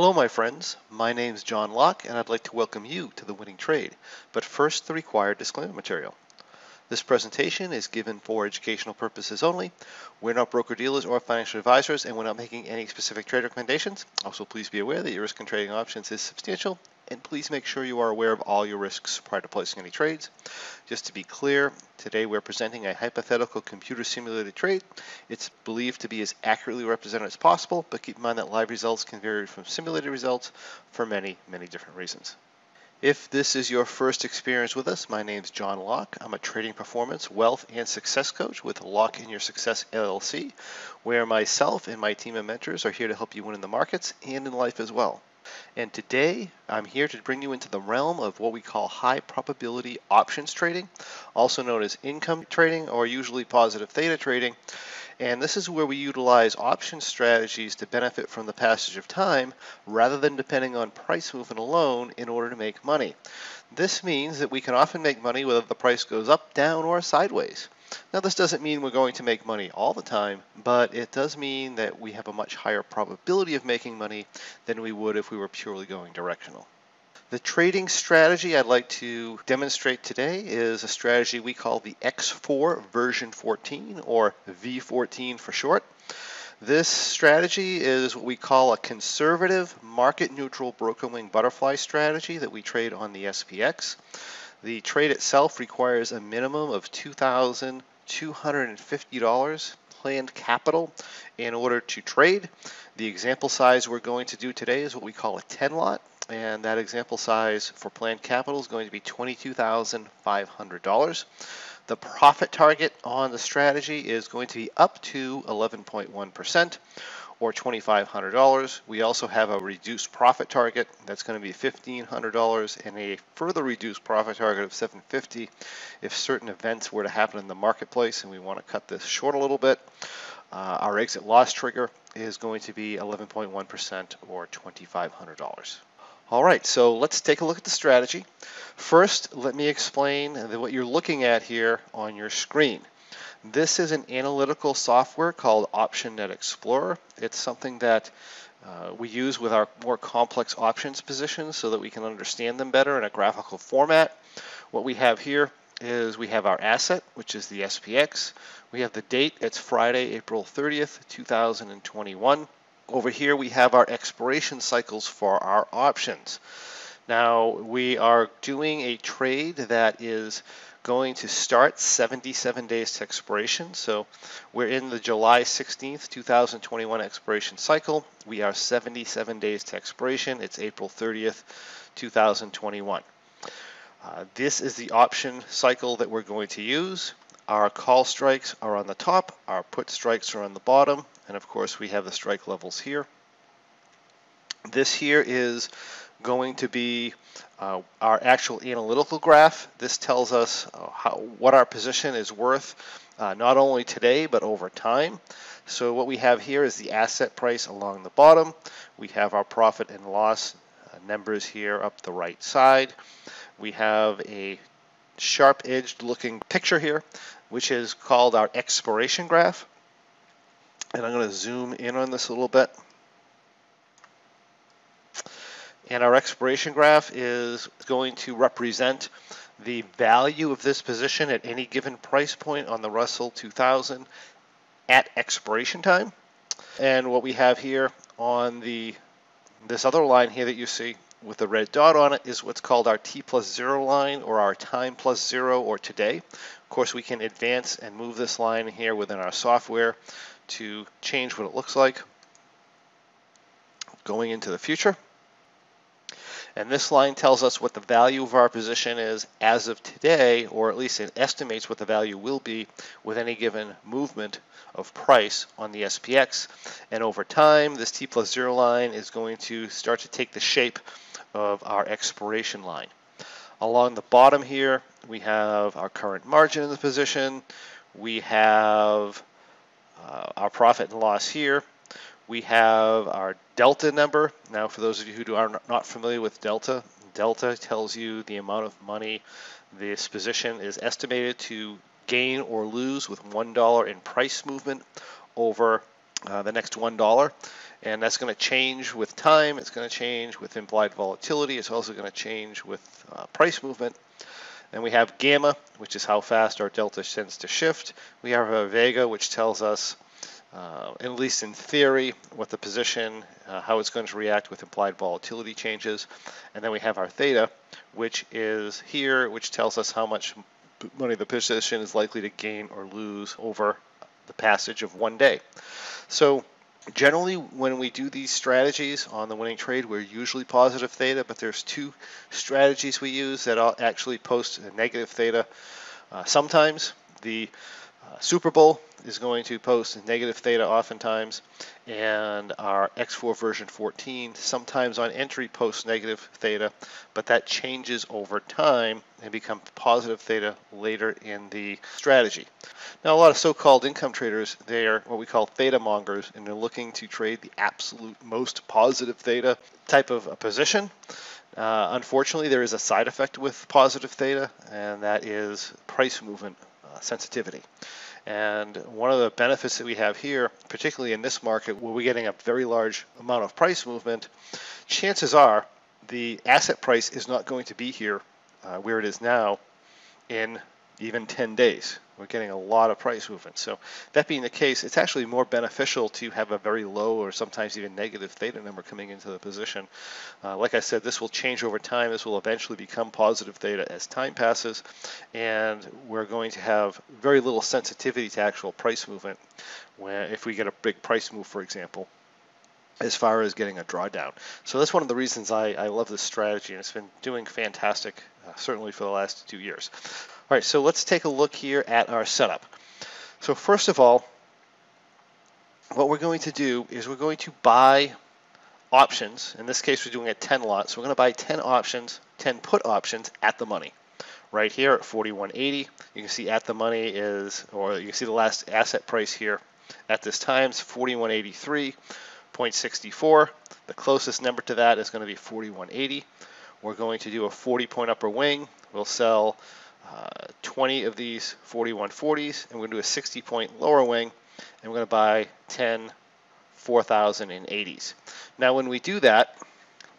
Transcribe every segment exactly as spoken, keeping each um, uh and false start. Hello my friends, my name is John Locke and I'd like to welcome you to The Winning Trade, but first the required disclaimer material. This presentation is given for educational purposes only. We're not broker-dealers or financial advisors and we're not making any specific trade recommendations. Also, please be aware that your risk in trading options is substantial and please make sure you are aware of all your risks prior to placing any trades. Just to be clear, today we're presenting a hypothetical computer simulated trade. It's believed to be as accurately represented as possible, but keep in mind that live results can vary from simulated results for many, many different reasons. If this is your first experience with us, my name is John Locke. I'm a trading performance, wealth, and success coach with Locke in Your Success L L C, where myself and my team of mentors are here to help you win in the markets and in life as well. And today, I'm here to bring you into the realm of what we call high probability options trading, also known as income trading or usually positive theta trading. And this is where we utilize option strategies to benefit from the passage of time rather than depending on price movement alone in order to make money. This means that we can often make money whether the price goes up, down, or sideways. Now, this doesn't mean we're going to make money all the time, but it does mean that we have a much higher probability of making money than we would if we were purely going directional. The trading strategy I'd like to demonstrate today is a strategy we call the X four version fourteen, or V fourteen for short. This strategy is what we call a conservative, market-neutral broker-wing butterfly strategy that we trade on the S P X. The trade itself requires a minimum of two thousand two hundred fifty dollars planned capital in order to trade. The example size we're going to do today is what we call a ten lot. And that example size for planned capital is going to be twenty-two thousand five hundred dollars. The profit target on the strategy is going to be up to eleven point one percent or twenty-five hundred dollars. We also have a reduced profit target that's going to be fifteen hundred dollars and a further reduced profit target of seven hundred fifty dollars if certain events were to happen in the marketplace and we want to cut this short a little bit. Uh, our exit loss trigger is going to be eleven point one percent or twenty-five hundred dollars. All right, so let's take a look at the strategy. First, let me explain what you're looking at here on your screen. This is an analytical software called OptionNet Explorer. It's something that uh, we use with our more complex options positions so that we can understand them better in a graphical format. What we have here is we have our asset, which is the S P X. We have the date. It's Friday, April thirtieth, two thousand twenty-one. Over here we have our expiration cycles for our options. Now we are doing a trade that is going to start seventy-seven days to expiration. So we're in the July sixteenth, two thousand twenty-one expiration cycle. We are seventy-seven days to expiration. It's April thirtieth, two thousand twenty-one. Uh, this is the option cycle that we're going to use. Our call strikes are on the top, our put strikes are on the bottom, and of course we have the strike levels here. This here is going to be uh, our actual analytical graph. This tells us uh, how, what our position is worth, uh, not only today, but over time. So what we have here is the asset price along the bottom. We have our profit and loss uh, numbers here up the right side. We have a sharp-edged looking picture here, which is called our expiration graph. And I'm going to zoom in on this a little bit. And our expiration graph is going to represent the value of this position at any given price point on the Russell two thousand at expiration time. And what we have here on the this other line here that you see with the red dot on it is what's called our T plus zero line, or our time plus zero, or today. Of course, we can advance and move this line here within our software to change what it looks like going into the future. And this line tells us what the value of our position is as of today, or at least it estimates what the value will be with any given movement of price on the S P X. And over time, this T plus zero line is going to start to take the shape of our expiration line. Along the bottom here, we have our current margin in the position. We have uh, our profit and loss here. We have our delta number. Now, for those of you who are not familiar with delta, delta tells you the amount of money this position is estimated to gain or lose with one dollar in price movement over uh, the next one dollar. And that's going to change with time. It's going to change with implied volatility. It's also going to change with uh, price movement. And we have gamma, which is how fast our delta tends to shift. We have a vega, which tells us, uh, at least in theory, what the position, uh, how it's going to react with implied volatility changes. And then we have our theta, which is here, which tells us how much money the position is likely to gain or lose over the passage of one day. So generally, when we do these strategies on the winning trade, we're usually positive theta, but there's two strategies we use that actually post a negative theta. Uh, sometimes the uh, Super Bowl is going to post a negative theta oftentimes, and our X four version fourteen sometimes on entry posts negative theta, but that changes over time and become positive theta later in the strategy. Now, a lot of so-called income traders, they are what we call theta mongers, and they're looking to trade the absolute most positive theta type of a position. Uh, unfortunately, there is a side effect with positive theta, and that is price movement uh, sensitivity. And one of the benefits that we have here, particularly in this market where we're getting a very large amount of price movement, chances are the asset price is not going to be here uh, where it is now in even ten days. We're getting a lot of price movement. So that being the case, it's actually more beneficial to have a very low or sometimes even negative theta number coming into the position. Uh, like I said, this will change over time. This will eventually become positive theta as time passes, and we're going to have very little sensitivity to actual price movement where if we get a big price move, for example, as far as getting a drawdown. So that's one of the reasons I, I love this strategy, and it's been doing fantastic, uh, certainly for the last two years. All right, so let's take a look here at our setup. So first of all, what we're going to do is we're going to buy options. In this case, we're doing a ten lot. So we're going to buy ten options, ten put options at the money. Right here at forty-one eighty, you can see at the money is, or you can see the last asset price here at this time is forty-one eighty-three point six four. The closest number to that is going to be forty-one eighty. We're going to do a forty point upper wing. We'll sell uh, twenty of these forty-one forties, and we're going to do a sixty point lower wing, and we're going to buy ten four thousand eighties. Now, when we do that,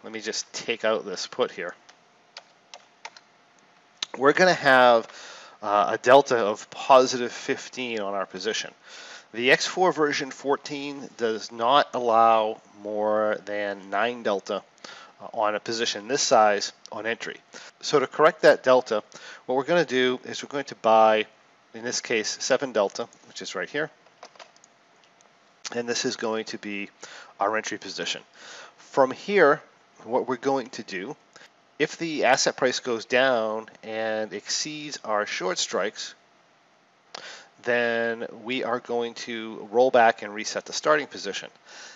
let me just take out this put here. We're going to have uh, a delta of positive fifteen on our position. The X four version fourteen does not allow more than nine delta on a position this size on entry. So to correct that delta, what we're going to do is we're going to buy, in this case, seven delta, which is right here. And this is going to be our entry position. From here, what we're going to do, if the asset price goes down and exceeds our short strikes, then we are going to roll back and reset the starting position.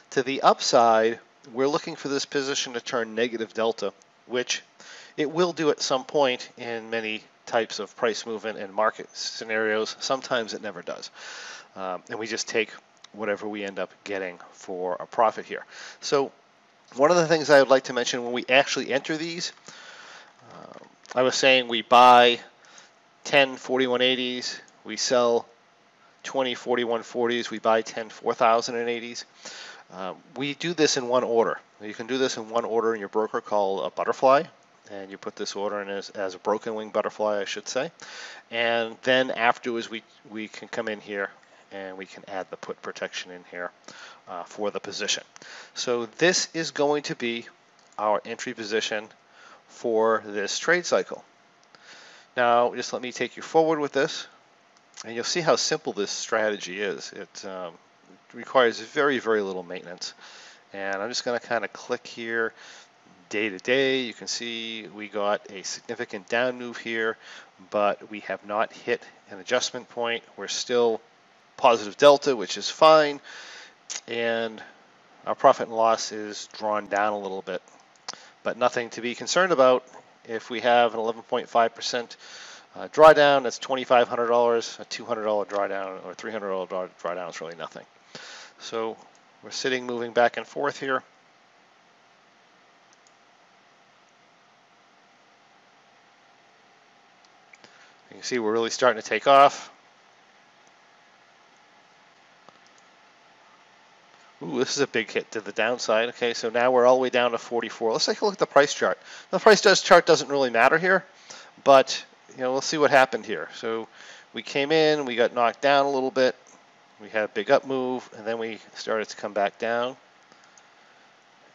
To the upside, we're looking for this position to turn negative delta, which it will do at some point in many types of price movement and market scenarios. Sometimes it never does. Um, and we just take whatever we end up getting for a profit here. So one of the things I would like to mention when we actually enter these, uh, I was saying we buy ten forty-one eighties, we sell twenty forty-one forties, we buy ten four thousand eighties. Uh, we do this in one order. You can do this in one order in your broker called a butterfly, and you put this order in as, as a broken wing butterfly, I should say. And then afterwards, we, we can come in here and we can add the put protection in here uh, for the position. So this is going to be our entry position for this trade cycle. Now, just let me take you forward with this. And you'll see how simple this strategy is. It um, requires very, very little maintenance. And I'm just going to kind of click here day to day. You can see we got a significant down move here, but we have not hit an adjustment point. We're still positive delta, which is fine. And our profit and loss is drawn down a little bit, but nothing to be concerned about. If we have an eleven point five percent Uh, drawdown, that's twenty-five hundred dollars, a two hundred dollar drawdown, or three hundred dollar draw, drawdown is really nothing. So we're sitting, moving back and forth here. You can see we're really starting to take off. Ooh, this is a big hit to the downside. Okay, so now we're all the way down to forty-four. Let's take a look at the price chart. Now, the price chart doesn't really matter here, but you know, let's see what happened here. So we came in, we got knocked down a little bit. We had a big up move, and then we started to come back down.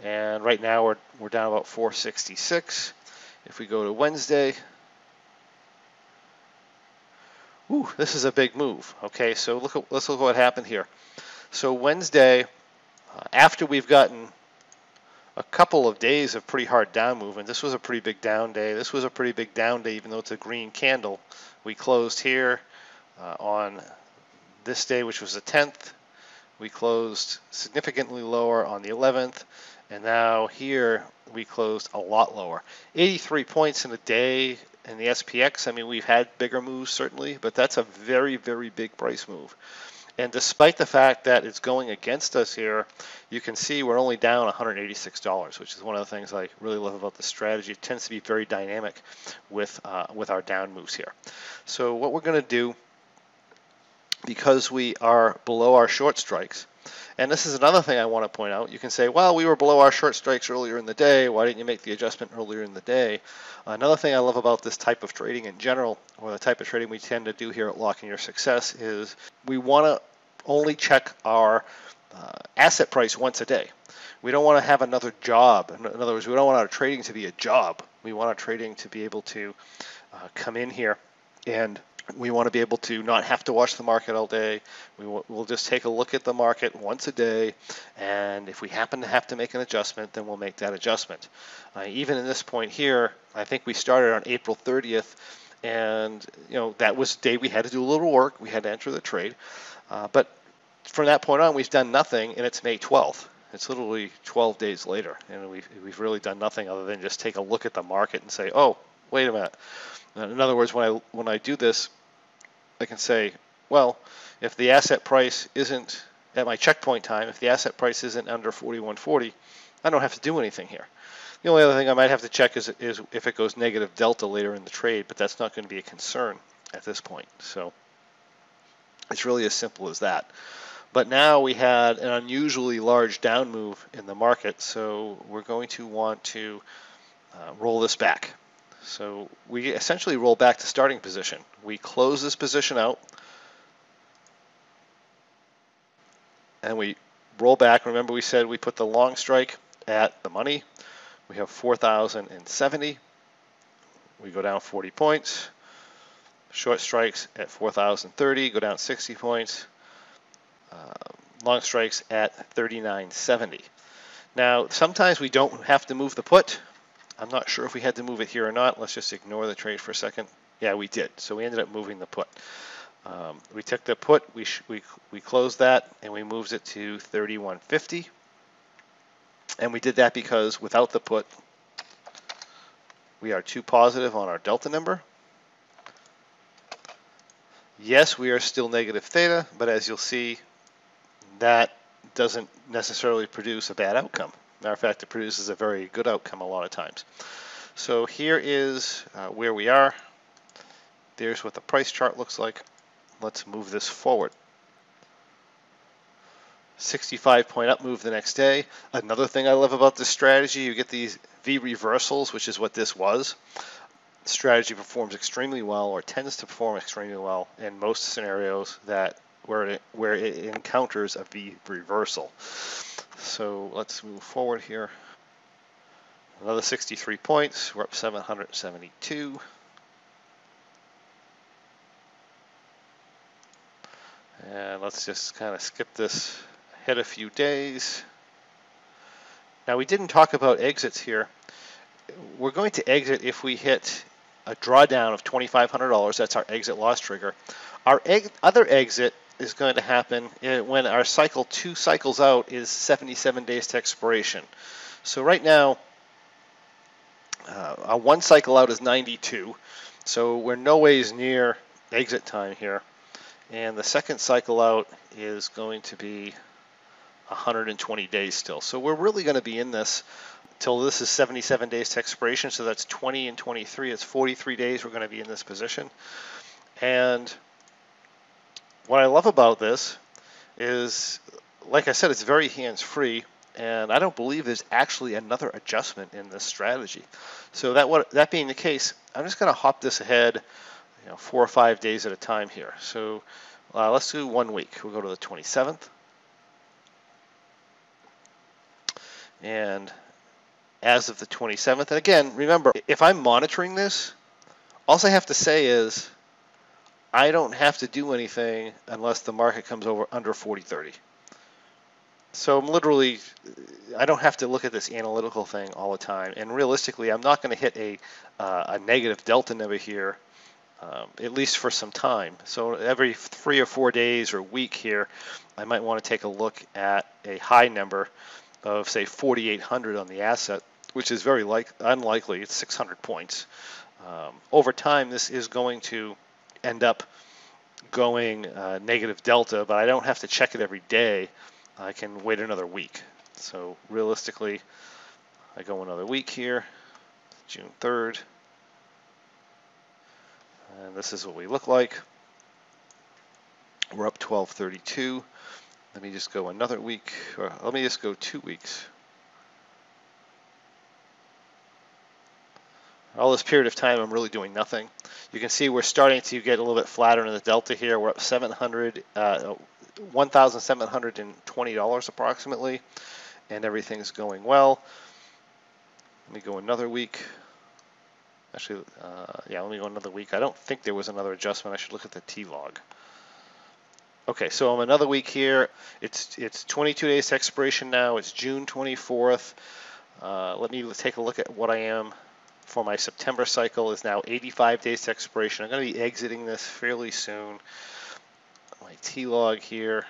And right now we're, we're down about four sixty-six. If we go to Wednesday, ooh, this is a big move. Okay, so look at, let's look at what happened here. So Wednesday, uh, after we've gotten a couple of days of pretty hard down move, and this was a pretty big down day. This was a pretty big down day, even though it's a green candle. We closed here uh, on this day, which was the tenth. We closed significantly lower on the eleventh, and now here we closed a lot lower. eighty-three points in a day in the S P X. I mean, we've had bigger moves certainly, but that's a very, very big price move. And despite the fact that it's going against us here, you can see we're only down one hundred eighty-six dollars, which is one of the things I really love about the strategy. It tends to be very dynamic with, uh, with our down moves here. So what we're going to do, because we are below our short strikes. And this is another thing I want to point out. You can say, well, we were below our short strikes earlier in the day. Why didn't you make the adjustment earlier in the day? Another thing I love about this type of trading in general, or the type of trading we tend to do here at Locke in Your Success, is we want to only check our uh, asset price once a day. We don't want to have another job. In other words, we don't want our trading to be a job. We want our trading to be able to uh, come in here, and we want to be able to not have to watch the market all day. We will just take a look at the market once a day, and if we happen to have to make an adjustment, then we'll make that adjustment. Uh, even in this point here, I think we started on April thirtieth, and you know, that was the day we had to do a little work. We had to enter the trade, uh, but from that point on, we've done nothing, and it's May twelfth. It's literally twelve days later, and we've we've really done nothing other than just take a look at the market and say, oh, wait a minute. In other words, when I when I do this, I can say, well, if the asset price isn't at my checkpoint time, if the asset price isn't under forty-one forty, I don't have to do anything here. The only other thing I might have to check is, is if it goes negative delta later in the trade, but that's not going to be a concern at this point. So it's really as simple as that. But now we had an unusually large down move in the market, so we're going to want to uh, roll this back. So we essentially roll back to starting position. We close this position out, and we roll back. Remember, we said we put the long strike at the money. We have four thousand seventy. We go down forty points. Short strikes at four thousand thirty, go down sixty points. Uh, long strikes at thirty-nine seventy. Now, sometimes we don't have to move the put. I'm not sure if we had to move it here or not. Let's just ignore the trade for a second. Yeah, we did. So we ended up moving the put. Um, we took the put, we, sh we, we closed that, and we moved it to thirty-one fifty. And we did that because without the put, we are too positive on our delta number. Yes, we are still negative theta, but as you'll see, that doesn't necessarily produce a bad outcome. Matter of fact, it produces a very good outcome a lot of times. So here is uh, where we are. There's what the price chart looks like. Let's move this forward. sixty-five point up move the next day. Another thing I love about this strategy, you get these V reversals, which is what this was. The strategy performs extremely well, or tends to perform extremely well in most scenarios that where it, where it encounters a V reversal. So let's move forward here. Another sixty-three points. We're up seven hundred seventy-two. And let's just kind of skip this ahead a few days. Now, we didn't talk about exits here. We're going to exit if we hit a drawdown of twenty-five hundred dollars. That's our exit loss trigger. Our ex- other exit is going to happen when our cycle two cycles out is seventy-seven days to expiration. So right now, uh, our one cycle out is ninety-two. So we're no ways near exit time here. And the second cycle out is going to be one hundred twenty days still. So we're really going to be in this till this is seventy-seven days to expiration. So that's twenty and twenty-three. It's forty-three days we're going to be in this position. And what I love about this is like I said, it's very hands-free, and I don't believe there's actually another adjustment in this strategy. So that what, that being the case, I'm just going to hop this ahead, you know, four or five days at a time here. So uh, let's do one week. We'll go to the twenty-seventh. And as of the twenty-seventh, and again, remember, if I'm monitoring this, all I have to say is I don't have to do anything unless the market comes over under forty thirty. So I'm literally, I don't have to look at this analytical thing all the time. And realistically, I'm not going to hit a, uh, a negative delta number here, um, at least for some time. So every three or four days or week here, I might want to take a look at a high number of, say, forty-eight hundred on the asset, which is very like unlikely. It's six hundred points. Um, over time, this is going to end up going uh, negative delta, but I don't have to check it every day. I can wait another week. So realistically, I go another week here, June third, and this is what we look like. We're up twelve thirty-two. Let me just go another week, or let me just go two weeks. All this period of time, I'm really doing nothing. You can see we're starting to get a little bit flatter in the delta here. We're up seven hundred, uh, one thousand seven hundred twenty dollars approximately, and everything's going well. Let me go another week. Actually, uh, yeah, let me go another week. I don't think there was another adjustment. I should look at the T log. Okay, so I'm another week here. It's it's twenty-two days to expiration now. It's June twenty-fourth. Uh, let me take a look at what I am for my September cycle. Is now eighty-five days to expiration. I'm going to be exiting this fairly soon. My T log here.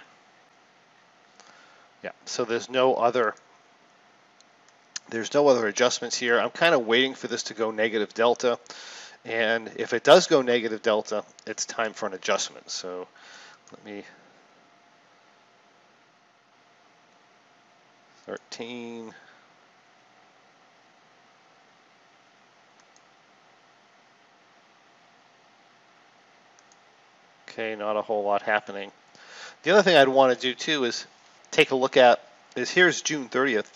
Yeah, so there's no other there's no other adjustments here. I'm kind of waiting for this to go negative delta, and if it does go negative delta, it's time for an adjustment. So let me thirteen. Okay, not a whole lot happening. The other thing I'd want to do too is take a look at is here's June thirtieth.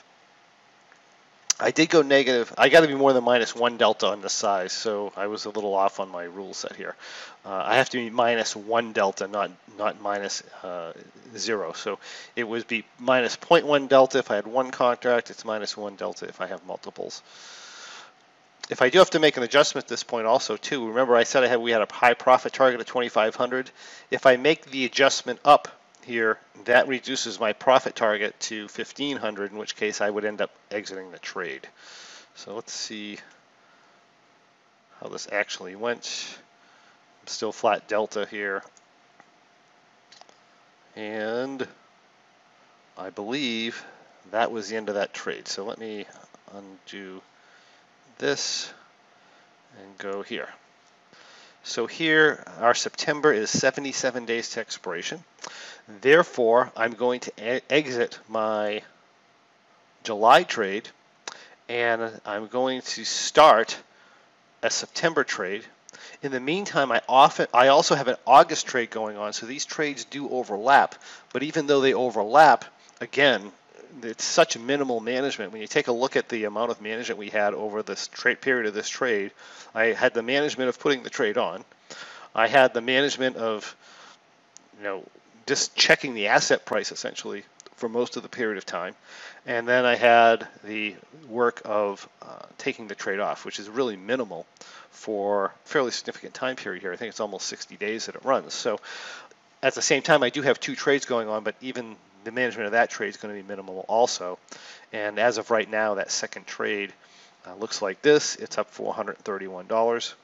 I did go negative. I got to be more than minus one delta on this size, so I was a little off on my rule set here. Uh, I have to be minus one delta, not not minus uh, zero. So it would be minus zero point one delta if I had one contract. It's minus one delta if I have multiples. If I do have to make an adjustment at this point also too, remember I said I had we had a high profit target of twenty-five hundred. If I make the adjustment up here, that reduces my profit target to fifteen hundred, in which case I would end up exiting the trade. So let's see how this actually went. I'm still flat delta here. And I believe that was the end of that trade. So let me undo this and go here. So here our September is seventy-seven days to expiration. Therefore, I'm going to e exit my July trade, and I'm going to start a September trade. In the meantime, I often I also have an August trade going on, so these trades do overlap. But even though they overlap, again, it's such minimal management. When you take a look at the amount of management we had over this trade period of this trade, I had the management of putting the trade on. I had the management of, you know, just checking the asset price essentially for most of the period of time. And then I had the work of uh, taking the trade off, which is really minimal for a fairly significant time period here. I think it's almost sixty days that it runs. So at the same time, I do have two trades going on, but even the management of that trade is going to be minimal also. And as of right now, that second trade uh, looks like this. It's up four hundred thirty-one dollars,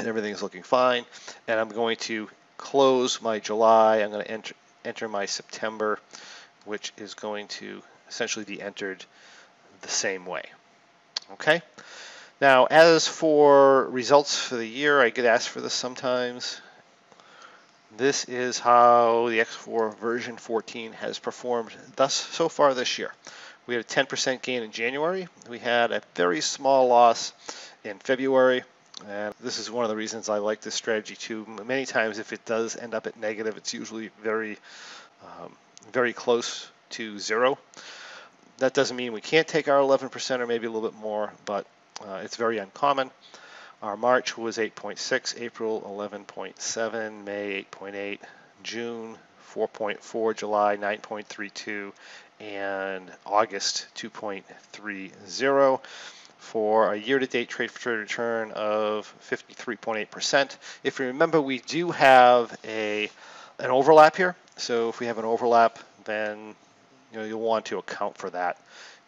and everything's looking fine. And I'm going to close my July. I'm going to enter, enter my September, which is going to essentially be entered the same way. Okay. Now, as for results for the year, I get asked for this sometimes. This is how the X four version fourteen has performed thus so far this year. We had a ten percent gain in January. We had a very small loss in February. And this is one of the reasons I like this strategy too. Many times if it does end up at negative, it's usually very, um, very close to zero. That doesn't mean we can't take our eleven percent or maybe a little bit more, but uh, it's very uncommon. Our March was eight point six, April eleven point seven, May eight point eight, June four point four, July nine point three two, and August two point three zero for a year-to-date trade for trade return of fifty-three point eight percent. If you remember, we do have a an overlap here. So if we have an overlap, then you know, you'll want to account for that.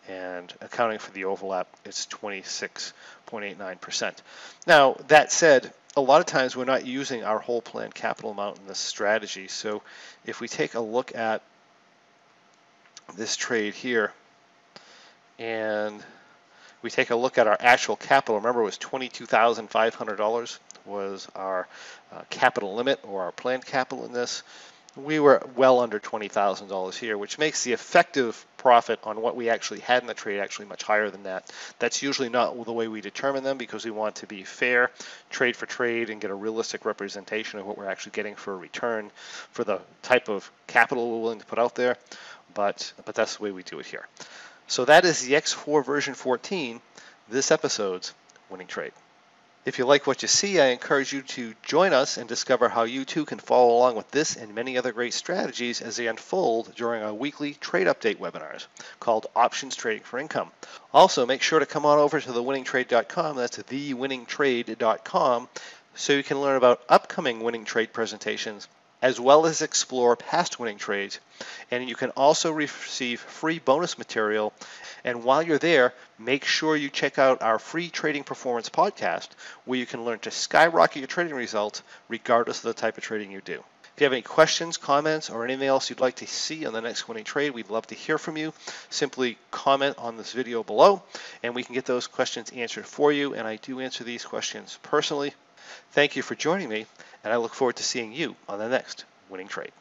And accounting for the overlap, it's twenty-six point eight nine percent. Now, that said, a lot of times we're not using our whole plan capital amount in this strategy. So if we take a look at this trade here, and we take a look at our actual capital, remember it was twenty-two thousand five hundred dollars was our uh, capital limit or our planned capital in this. We were well under twenty thousand dollars here, which makes the effective profit on what we actually had in the trade actually much higher than that. That's usually not the way we determine them because we want to be fair, trade for trade, and get a realistic representation of what we're actually getting for a return for the type of capital we're willing to put out there. But, but that's the way we do it here. So that is the X four version fourteen, this episode's Winning Trade. If you like what you see, I encourage you to join us and discover how you too can follow along with this and many other great strategies as they unfold during our weekly trade update webinars called Options Trading for Income. Also, make sure to come on over to the winning trade dot com, that's the winning trade dot com, so you can learn about upcoming winning trade presentations as well as explore past winning trades. And you can also receive free bonus material. And while you're there, make sure you check out our free trading performance podcast, where you can learn to skyrocket your trading results regardless of the type of trading you do. If you have any questions, comments, or anything else you'd like to see on the next winning trade, we'd love to hear from you. Simply comment on this video below, and we can get those questions answered for you. And I do answer these questions personally. Thank you for joining me, and I look forward to seeing you on the next winning trade.